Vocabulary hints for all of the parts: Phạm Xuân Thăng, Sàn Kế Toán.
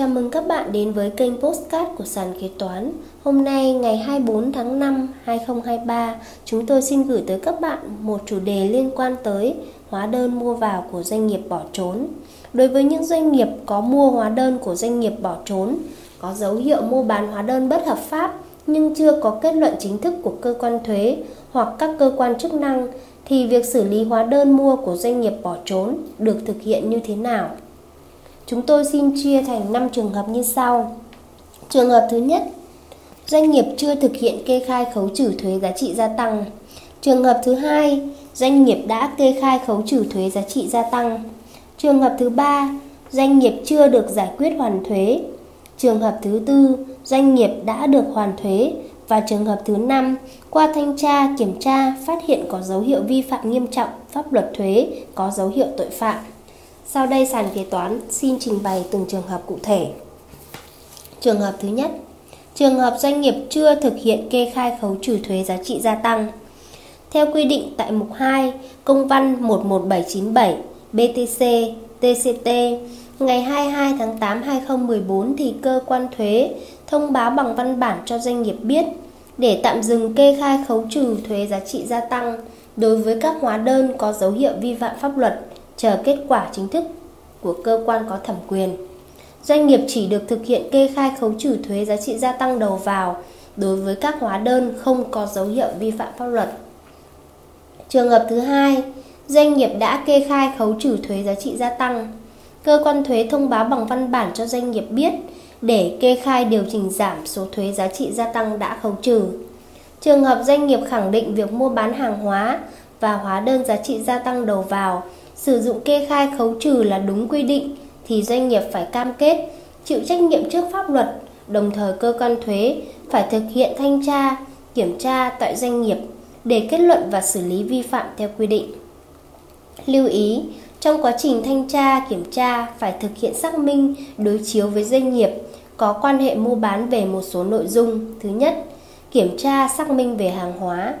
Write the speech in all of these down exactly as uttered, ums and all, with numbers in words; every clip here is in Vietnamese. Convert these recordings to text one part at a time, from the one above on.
Chào mừng các bạn đến với kênh podcast của Sàn Kế Toán. Hôm nay ngày hai mươi tư tháng năm hai nghìn không trăm hai mươi ba, chúng tôi xin gửi tới các bạn một chủ đề liên quan tới hóa đơn mua vào của doanh nghiệp bỏ trốn. Đối với những doanh nghiệp có mua hóa đơn của doanh nghiệp bỏ trốn, có dấu hiệu mua bán hóa đơn bất hợp pháp nhưng chưa có kết luận chính thức của cơ quan thuế hoặc các cơ quan chức năng, thì việc xử lý hóa đơn mua của doanh nghiệp bỏ trốn được thực hiện như thế nào? Chúng tôi xin chia thành năm trường hợp như sau. Trường hợp thứ nhất, doanh nghiệp chưa thực hiện kê khai khấu trừ thuế giá trị gia tăng. Trường hợp thứ hai, doanh nghiệp đã kê khai khấu trừ thuế giá trị gia tăng. Trường hợp thứ ba, doanh nghiệp chưa được giải quyết hoàn thuế. Trường hợp thứ tư, doanh nghiệp đã được hoàn thuế. Và trường hợp thứ năm, qua thanh tra, kiểm tra, phát hiện có dấu hiệu vi phạm nghiêm trọng pháp luật thuế, có dấu hiệu tội phạm. Sau đây Sàn Kế Toán xin trình bày từng trường hợp cụ thể. Trường hợp thứ nhất, trường hợp doanh nghiệp chưa thực hiện kê khai khấu trừ thuế giá trị gia tăng. Theo quy định tại mục hai Công văn một một bảy chín bảy B T C T C T ngày hai mươi hai tháng tám năm hai nghìn không trăm mười bốn thì cơ quan thuế thông báo bằng văn bản cho doanh nghiệp biết để tạm dừng kê khai khấu trừ thuế giá trị gia tăng đối với các hóa đơn có dấu hiệu vi phạm pháp luật, chờ kết quả chính thức của cơ quan có thẩm quyền. Doanh nghiệp chỉ được thực hiện kê khai khấu trừ thuế giá trị gia tăng đầu vào đối với các hóa đơn không có dấu hiệu vi phạm pháp luật. Trường hợp thứ hai, doanh nghiệp đã kê khai khấu trừ thuế giá trị gia tăng. Cơ quan thuế thông báo bằng văn bản cho doanh nghiệp biết để kê khai điều chỉnh giảm số thuế giá trị gia tăng đã khấu trừ. Trường hợp doanh nghiệp khẳng định việc mua bán hàng hóa và hóa đơn giá trị gia tăng đầu vào sử dụng kê khai khấu trừ là đúng quy định thì doanh nghiệp phải cam kết chịu trách nhiệm trước pháp luật, đồng thời cơ quan thuế phải thực hiện thanh tra, kiểm tra tại doanh nghiệp để kết luận và xử lý vi phạm theo quy định. Lưu ý, trong quá trình thanh tra, kiểm tra phải thực hiện xác minh đối chiếu với doanh nghiệp có quan hệ mua bán về một số nội dung. Thứ nhất, kiểm tra xác minh về hàng hóa,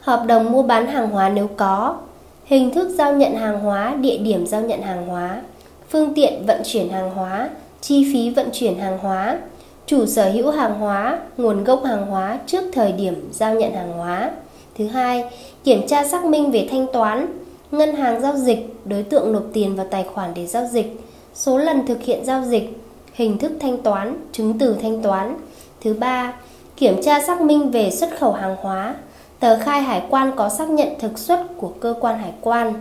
hợp đồng mua bán hàng hóa nếu có, hình thức giao nhận hàng hóa, địa điểm giao nhận hàng hóa, phương tiện vận chuyển hàng hóa, chi phí vận chuyển hàng hóa, chủ sở hữu hàng hóa, nguồn gốc hàng hóa trước thời điểm giao nhận hàng hóa. Thứ hai, kiểm tra xác minh về thanh toán, ngân hàng giao dịch, đối tượng nộp tiền vào tài khoản để giao dịch, số lần thực hiện giao dịch, hình thức thanh toán, chứng từ thanh toán. Thứ ba, kiểm tra xác minh về xuất khẩu hàng hóa, tờ khai hải quan có xác nhận thực xuất của cơ quan hải quan,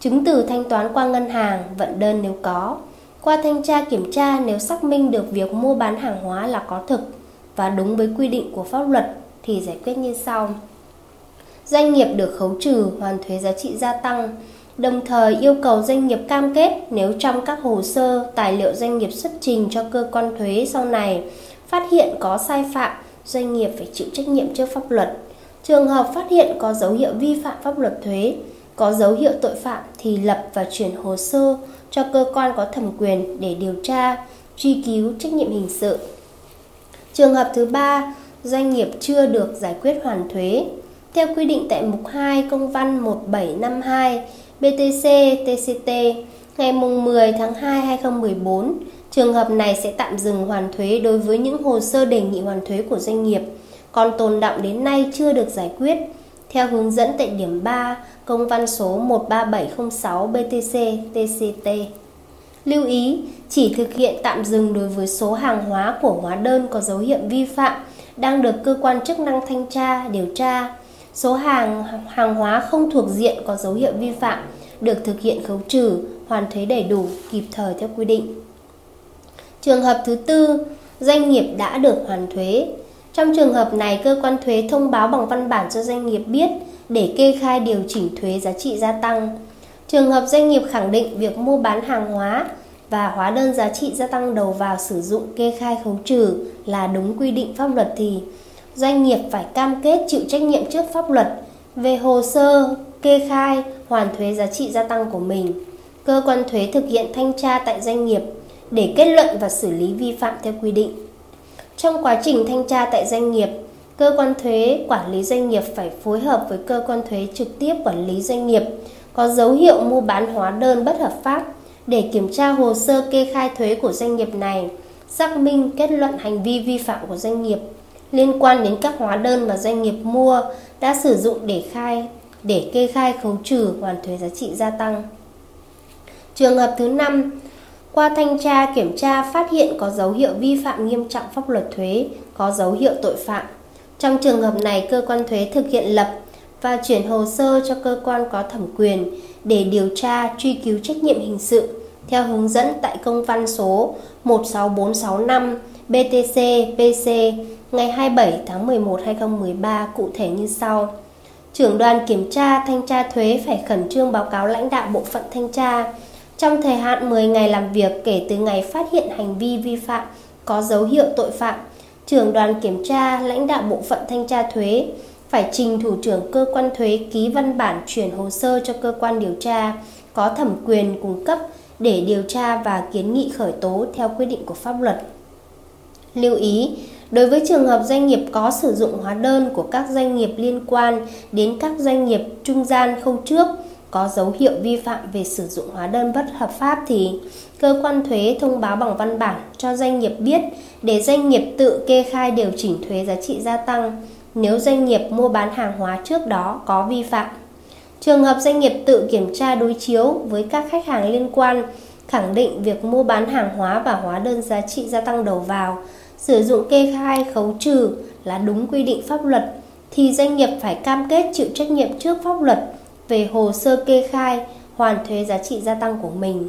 chứng từ thanh toán qua ngân hàng, vận đơn nếu có, qua thanh tra kiểm tra nếu xác minh được việc mua bán hàng hóa là có thực và đúng với quy định của pháp luật thì giải quyết như sau. Doanh nghiệp được khấu trừ hoàn thuế giá trị gia tăng, đồng thời yêu cầu doanh nghiệp cam kết nếu trong các hồ sơ, tài liệu doanh nghiệp xuất trình cho cơ quan thuế sau này phát hiện có sai phạm, doanh nghiệp phải chịu trách nhiệm trước pháp luật. Trường hợp phát hiện có dấu hiệu vi phạm pháp luật thuế, có dấu hiệu tội phạm thì lập và chuyển hồ sơ cho cơ quan có thẩm quyền để điều tra, truy cứu trách nhiệm hình sự. Trường hợp thứ ba, doanh nghiệp chưa được giải quyết hoàn thuế. Theo quy định tại mục hai Công văn một bảy năm hai B T C T C T ngày mười tháng hai năm hai nghìn không trăm mười bốn, trường hợp này sẽ tạm dừng hoàn thuế đối với những hồ sơ đề nghị hoàn thuế của doanh nghiệp còn tồn đọng đến nay chưa được giải quyết theo hướng dẫn tại điểm ba Công văn số một ba bảy không sáu B T C T C T. Lưu ý, chỉ thực hiện tạm dừng đối với số hàng hóa của hóa đơn có dấu hiệu vi phạm đang được cơ quan chức năng thanh tra, điều tra. Số hàng hàng hóa không thuộc diện có dấu hiệu vi phạm được thực hiện khấu trừ hoàn thuế đầy đủ kịp thời theo quy định. Trường hợp thứ tư, doanh nghiệp đã được hoàn thuế. Trong trường hợp này, cơ quan thuế thông báo bằng văn bản cho doanh nghiệp biết để kê khai điều chỉnh thuế giá trị gia tăng. Trường hợp doanh nghiệp khẳng định việc mua bán hàng hóa và hóa đơn giá trị gia tăng đầu vào sử dụng kê khai khấu trừ là đúng quy định pháp luật thì doanh nghiệp phải cam kết chịu trách nhiệm trước pháp luật về hồ sơ kê khai hoàn thuế giá trị gia tăng của mình. Cơ quan thuế thực hiện thanh tra tại doanh nghiệp để kết luận và xử lý vi phạm theo quy định. Trong quá trình thanh tra tại doanh nghiệp, cơ quan thuế quản lý doanh nghiệp phải phối hợp với cơ quan thuế trực tiếp quản lý doanh nghiệp có dấu hiệu mua bán hóa đơn bất hợp pháp để kiểm tra hồ sơ kê khai thuế của doanh nghiệp này, xác minh kết luận hành vi vi phạm của doanh nghiệp liên quan đến các hóa đơn mà doanh nghiệp mua đã sử dụng để khai, để kê khai khấu trừ hoàn thuế giá trị gia tăng. Trường hợp thứ năm, qua thanh tra kiểm tra phát hiện có dấu hiệu vi phạm nghiêm trọng pháp luật thuế, có dấu hiệu tội phạm. Trong trường hợp này, cơ quan thuế thực hiện lập và chuyển hồ sơ cho cơ quan có thẩm quyền để điều tra, truy cứu trách nhiệm hình sự theo hướng dẫn tại công văn số một sáu bốn sáu năm bê tê xê-pê xê ngày hai mươi bảy tháng mười một năm hai nghìn không trăm mười ba cụ thể như sau. Trưởng đoàn kiểm tra thanh tra thuế phải khẩn trương báo cáo lãnh đạo bộ phận thanh tra trong thời hạn mười ngày làm việc kể từ ngày phát hiện hành vi vi phạm có dấu hiệu tội phạm. Trưởng đoàn kiểm tra lãnh đạo bộ phận thanh tra thuế phải trình thủ trưởng cơ quan thuế ký văn bản chuyển hồ sơ cho cơ quan điều tra có thẩm quyền cung cấp để điều tra và kiến nghị khởi tố theo quy định của pháp luật. Lưu ý, đối với trường hợp doanh nghiệp có sử dụng hóa đơn của các doanh nghiệp liên quan đến các doanh nghiệp trung gian khâu trước có dấu hiệu vi phạm về sử dụng hóa đơn bất hợp pháp thì cơ quan thuế thông báo bằng văn bản cho doanh nghiệp biết để doanh nghiệp tự kê khai điều chỉnh thuế giá trị gia tăng nếu doanh nghiệp mua bán hàng hóa trước đó có vi phạm. Trường hợp doanh nghiệp tự kiểm tra đối chiếu với các khách hàng liên quan khẳng định việc mua bán hàng hóa và hóa đơn giá trị gia tăng đầu vào, sử dụng kê khai khấu trừ là đúng quy định pháp luật thì doanh nghiệp phải cam kết chịu trách nhiệm trước pháp luật về hồ sơ kê khai hoàn thuế giá trị gia tăng của mình.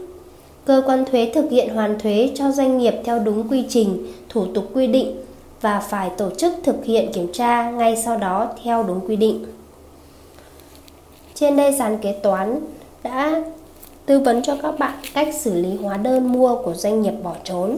Cơ quan thuế thực hiện hoàn thuế cho doanh nghiệp theo đúng quy trình, thủ tục quy định và phải tổ chức thực hiện kiểm tra ngay sau đó theo đúng quy định. Trên đây Sàn Kế Toán đã tư vấn cho các bạn cách xử lý hóa đơn mua của doanh nghiệp bỏ trốn.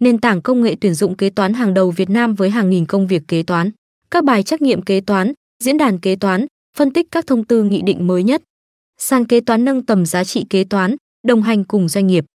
nền tảng công nghệ tuyển dụng kế toán hàng đầu Việt Nam với hàng nghìn công việc kế toán, các bài trắc nghiệm kế toán, diễn đàn kế toán, phân tích các thông tư nghị định mới nhất. Sàn Kế Toán nâng tầm giá trị kế toán, đồng hành cùng doanh nghiệp.